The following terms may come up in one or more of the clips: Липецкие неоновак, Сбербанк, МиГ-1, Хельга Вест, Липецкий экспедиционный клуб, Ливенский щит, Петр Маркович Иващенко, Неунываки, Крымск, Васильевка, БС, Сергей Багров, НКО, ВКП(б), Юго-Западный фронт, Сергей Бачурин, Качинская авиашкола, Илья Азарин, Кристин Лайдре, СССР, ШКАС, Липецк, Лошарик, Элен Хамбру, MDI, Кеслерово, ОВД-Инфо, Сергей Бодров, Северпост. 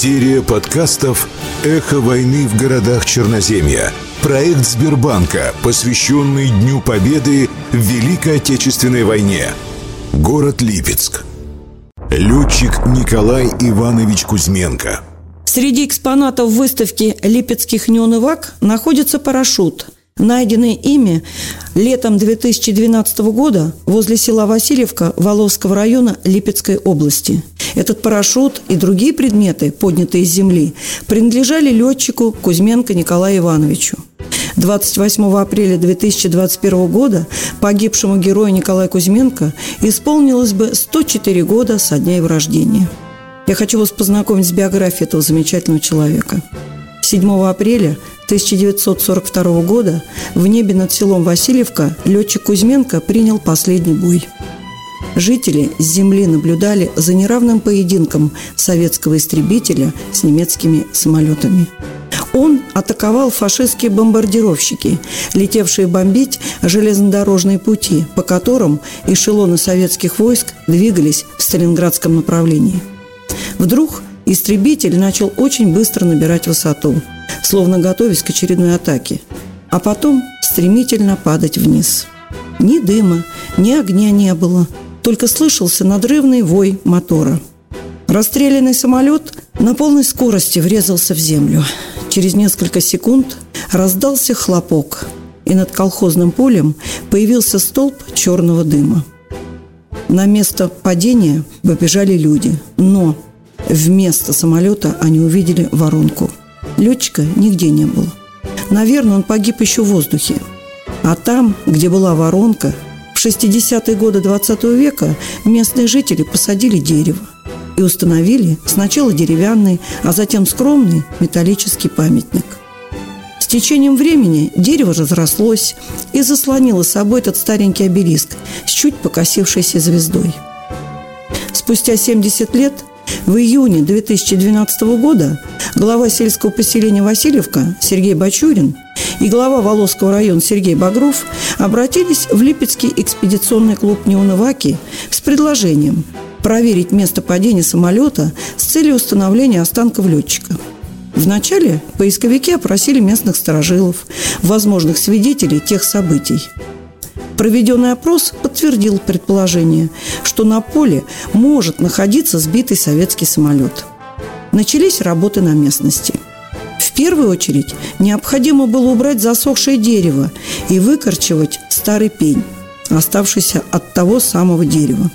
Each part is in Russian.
Серия подкастов «Эхо войны в городах Черноземья». Проект Сбербанка, посвященный Дню Победы в Великой Отечественной войне. Город Липецк. Летчик Николай Иванович Кузьменко. Среди экспонатов выставки «Липецких неоновак» находится парашют, найденный ими летом 2012 года возле села Васильевка Воловского района Липецкой области. Этот парашют и другие предметы, поднятые из земли, принадлежали летчику Кузьменко Николаю Ивановичу. 28 апреля 2021 года погибшему герою Николаю Кузьменко исполнилось бы 104 года со дня его рождения. Я хочу вас познакомить с биографией этого замечательного человека. 7 апреля 1942 года в небе над селом Васильевка летчик Кузьменко принял последний бой. Жители с земли наблюдали за неравным поединком советского истребителя с немецкими самолетами. Он атаковал фашистские бомбардировщики, летевшие бомбить железнодорожные пути, по которым эшелоны советских войск двигались в Сталинградском направлении. Вдруг истребитель начал очень быстро набирать высоту, словно готовясь к очередной атаке, а потом стремительно падать вниз. Ни дыма, ни огня не было, только слышался надрывный вой мотора. Расстрелянный самолет на полной скорости врезался в землю. Через несколько секунд раздался хлопок, и над колхозным полем появился столб черного дыма. На место падения побежали люди, но вместо самолета они увидели воронку. Летчика нигде не было. Наверное, он погиб еще в воздухе. А там, где была воронка, в 60-е годы 20 века местные жители посадили дерево и установили сначала деревянный, а затем скромный металлический памятник. С течением времени дерево разрослось и заслонило собой этот старенький обелиск с чуть покосившейся звездой. Спустя 70 лет, в июне 2012 года, глава сельского поселения Васильевка Сергей Бачурин и глава Воловского района Сергей Багров обратились в Липецкий экспедиционный клуб «Неунываки» с предложением проверить место падения самолета с целью установления останков летчика. Вначале поисковики опросили местных старожилов, возможных свидетелей тех событий. Проведенный опрос подтвердил предположение, что на поле может находиться сбитый советский самолет. Начались работы на местности. В первую очередь необходимо было убрать засохшее дерево и выкорчевать старый пень, оставшийся от того самого дерева.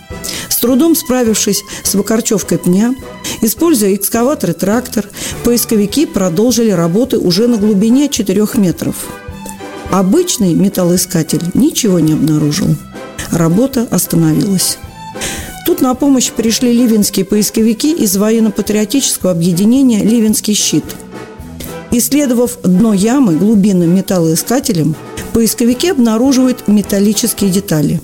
С трудом справившись с выкорчевкой пня, используя экскаватор и трактор, поисковики продолжили работы уже на глубине 4 метров. Обычный металлоискатель ничего не обнаружил. Работа остановилась. Тут на помощь пришли ливенские поисковики из военно-патриотического объединения «Ливенский щит». Исследовав дно ямы глубинным металлоискателем, поисковики обнаруживают металлические детали.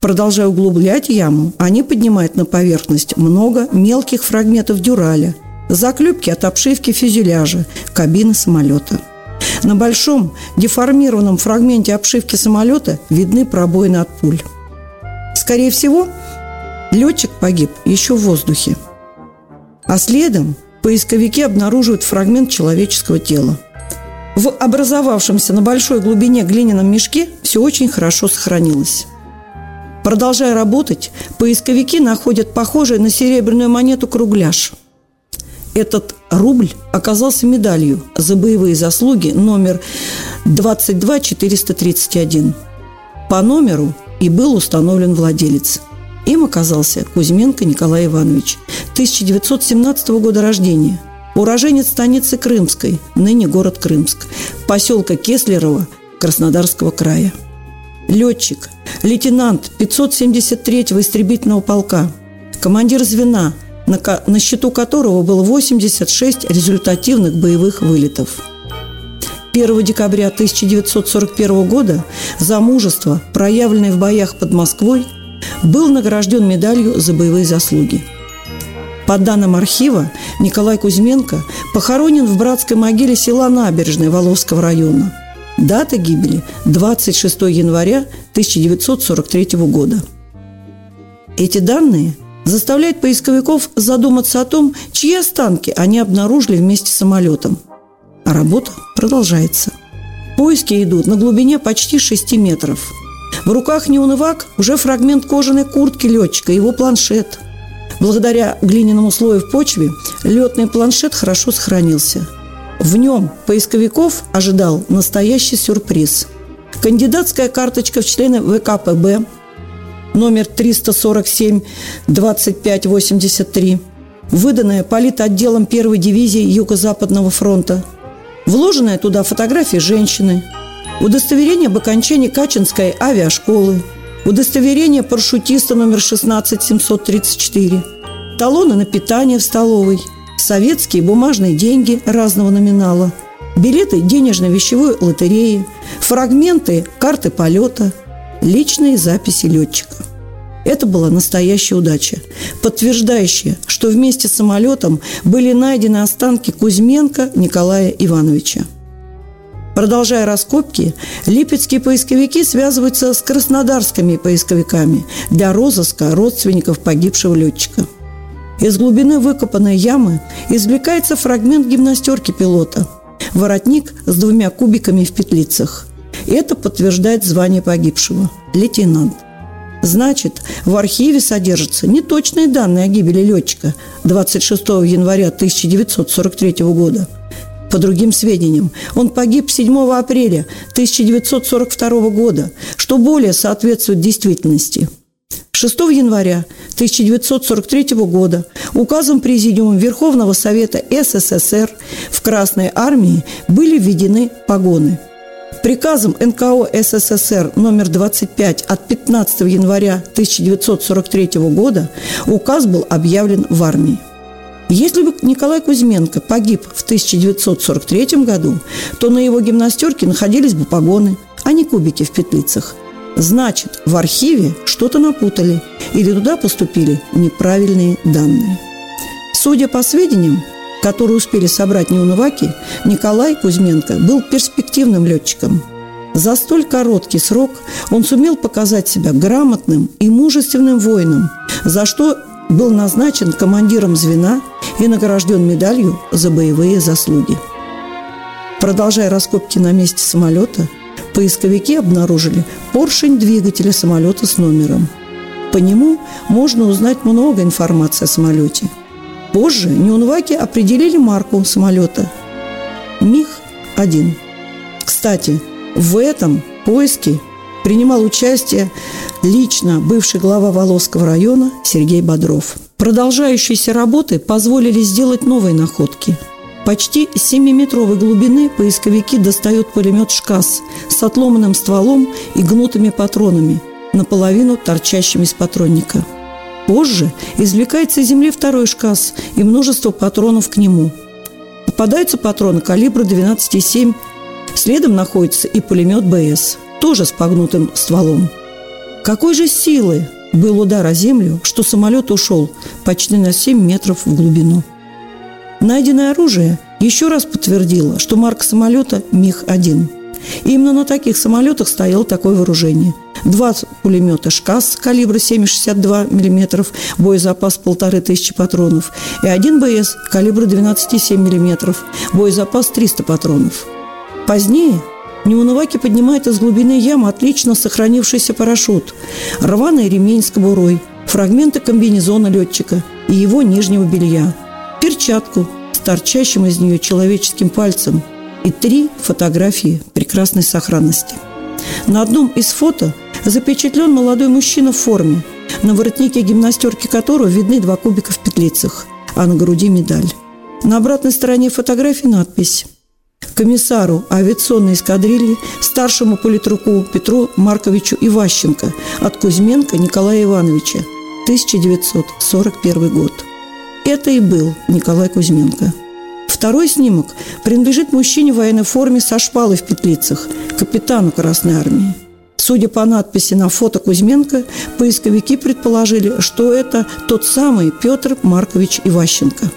Продолжая углублять яму, они поднимают на поверхность много мелких фрагментов дюраля, заклепки от обшивки фюзеляжа, кабины самолета. На большом деформированном фрагменте обшивки самолета видны пробоины от пуль. Скорее всего, летчик погиб еще в воздухе. А следом поисковики обнаруживают фрагмент человеческого тела. В образовавшемся на большой глубине глиняном мешке все очень хорошо сохранилось. Продолжая работать, поисковики находят похожий на серебряную монету кругляш. Этот рубль оказался медалью за боевые заслуги номер 22431. По номеру и был установлен владелец. Им оказался Кузьменко Николай Иванович, 1917 года рождения, уроженец станицы Крымской, ныне город Крымск, поселка Кеслерово Краснодарского края. Летчик, лейтенант 573-го истребительного полка, командир звена, на счету которого было 86 результативных боевых вылетов. 1 декабря 1941 года за мужество, проявленное в боях под Москвой, был награжден медалью за боевые заслуги. По данным архива, Николай Кузьменко похоронен в братской могиле села Набережная Воловского района. Дата гибели – 26 января 1943 года. Эти данные заставляет поисковиков задуматься о том, чьи останки они обнаружили вместе с самолетом. А работа продолжается. Поиски идут на глубине почти 6 метров. В руках неунывак уже фрагмент кожаной куртки летчика, его планшет. Благодаря глиняному слою в почве летный планшет хорошо сохранился. В нем поисковиков ожидал настоящий сюрприз. Кандидатская карточка в члены ВКП(б), номер 347-2583, выданная политотделом 1-й дивизии Юго-Западного фронта. Вложенная туда фотография женщины, удостоверение об окончании Качинской авиашколы, удостоверение парашютиста номер 16734, талоны на питание в столовой, советские бумажные деньги разного номинала, билеты денежно-вещевой лотереи, фрагменты карты полета, личные записи летчика. Это была настоящая удача, подтверждающая, что вместе с самолетом были найдены останки Кузьменко Николая Ивановича. Продолжая раскопки, липецкие поисковики связываются с краснодарскими поисковиками для розыска родственников погибшего летчика. Из глубины выкопанной ямы извлекается фрагмент гимнастерки пилота, воротник с 2 кубиками в петлицах. Это подтверждает звание погибшего – лейтенант. Значит, в архиве содержатся неточные данные о гибели летчика 26 января 1943 года. По другим сведениям, он погиб 7 апреля 1942 года, что более соответствует действительности. 6 января 1943 года указом Президиума Верховного Совета СССР в Красной армии были введены погоны. Приказом НКО СССР номер 25 от 15 января 1943 года указ был объявлен в армии. Если бы Николай Кузьменко погиб в 1943 году, то на его гимнастерке находились бы погоны, а не кубики в петлицах. Значит, в архиве что-то напутали или туда поступили неправильные данные. Судя по сведениям, которые успели собрать неунываки, Николай Кузьменко был перспективным летчиком. За столь короткий срок он сумел показать себя грамотным и мужественным воином, за что был назначен командиром звена и награжден медалью за боевые заслуги. Продолжая раскопки на месте самолета, поисковики обнаружили поршень двигателя самолета с номером. По нему можно узнать много информации о самолете. Позже неунываки определили марку самолета – МиГ-1. Кстати, в этом поиске принимал участие лично бывший глава Воловского района Сергей Бодров. Продолжающиеся работы позволили сделать новые находки. Почти 7-метровой глубины поисковики достают пулемет ШКАС с отломанным стволом и гнутыми патронами, наполовину торчащими из патронника. Позже извлекается из земли второй ШКАС и множество патронов к нему. Попадаются патроны калибра 12,7. Следом находится и пулемет БС, тоже с погнутым стволом. Какой же силы был удар о землю, что самолет ушел почти на 7 метров в глубину. Найденное оружие еще раз подтвердило, что марка самолета МиГ-1. Именно на таких самолетах стояло такое вооружение. 2 пулемета ШКАС калибра 7,62 мм, боезапас 1500 патронов, и 1 БС калибра 12,7 мм, боезапас 300 патронов. Позднее неунываки поднимают из глубины ямы отлично сохранившийся парашют, рваный ремень с кобурой, фрагменты комбинезона летчика и его нижнего белья, перчатку с торчащим из нее человеческим пальцем и 3 фотографии прекрасной сохранности. На одном из фото запечатлен молодой мужчина в форме, на воротнике гимнастерки которого видны 2 кубика в петлицах, а на груди медаль. На обратной стороне фотографии надпись: комиссару авиационной эскадрильи, старшему политруку Петру Марковичу Иващенко от Кузьменко Николая Ивановича, 1941 год. Это и был Николай Кузьменко. Второй снимок принадлежит мужчине в военной форме со шпалой в петлицах, капитану Красной армии. Судя по надписи на фото Кузьменко, поисковики предположили, что это тот самый Петр Маркович Иващенко.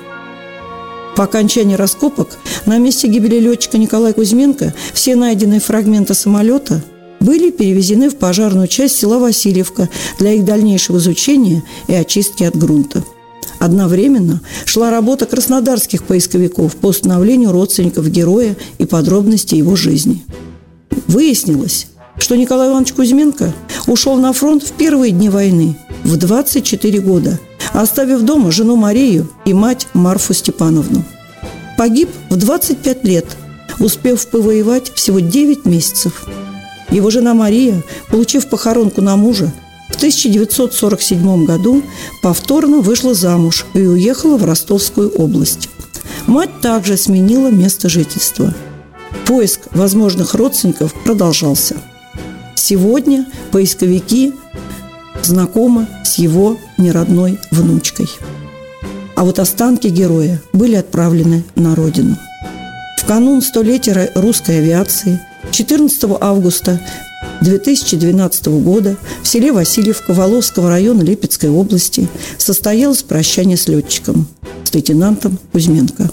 По окончании раскопок на месте гибели летчика Николая Кузьменко все найденные фрагменты самолета, были перевезены в пожарную часть села Васильевка для их дальнейшего изучения и очистки от грунта. Одновременно шла работа краснодарских поисковиков по установлению родственников героя и подробностей его жизни. Выяснилось, что Николай Иванович Кузьменко ушел на фронт в первые дни войны, в 24 года, оставив дома жену Марию и мать Марфу Степановну. Погиб в 25 лет, успев повоевать всего 9 месяцев. Его жена Мария, получив похоронку на мужа, в 1947 году повторно вышла замуж и уехала в Ростовскую область. Мать также сменила место жительства. Поиск возможных родственников продолжался. Сегодня поисковики знакомы с его неродной внучкой. А вот останки героя были отправлены на родину. В канун 100-летия русской авиации 14 августа 2012 года в селе Васильевка Воловского района Липецкой области состоялось прощание с летчиком, с лейтенантом Кузьменко.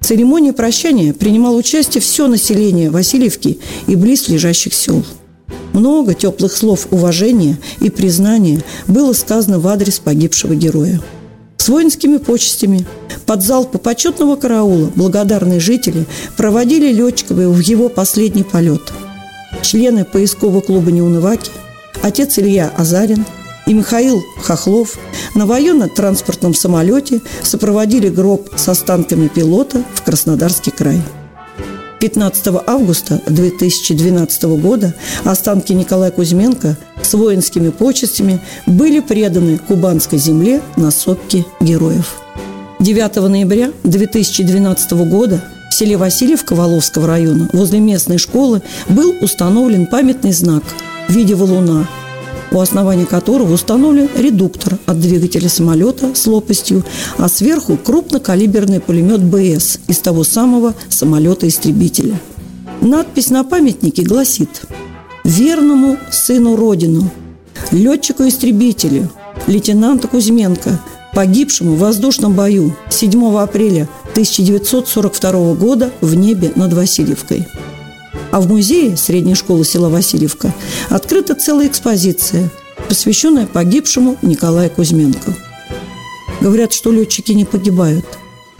В церемонии прощания принимало участие все население Васильевки и близлежащих сел. Много теплых слов уважения и признания было сказано в адрес погибшего героя. С воинскими почестями под залпы почетного караула благодарные жители проводили летчикова в его последний полет. Члены поискового клуба «Неунываки», отец Илья Азарин и Михаил Хохлов на военно-транспортном самолете сопроводили гроб с останками пилота в Краснодарский край. 15 августа 2012 года останки Николая Кузьменко с воинскими почестями были преданы Кубанской земле на сопке героев. 9 ноября 2012 года в селе Васильевка Воловского района возле местной школы был установлен памятный знак в виде валуна, у основания которого установлен редуктор от двигателя самолета с лопастью, а сверху крупнокалиберный пулемет БС из того самого самолета-истребителя. Надпись на памятнике гласит: «Верному сыну Родину, летчику-истребителю, лейтенанту Кузьменко, погибшему в воздушном бою 7 апреля 1942 года в небе над Васильевкой». А в музее средней школы села Васильевка открыта целая экспозиция, посвященная погибшему Николаю Кузьменко. Говорят, что летчики не погибают,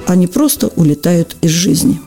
они просто улетают из жизни.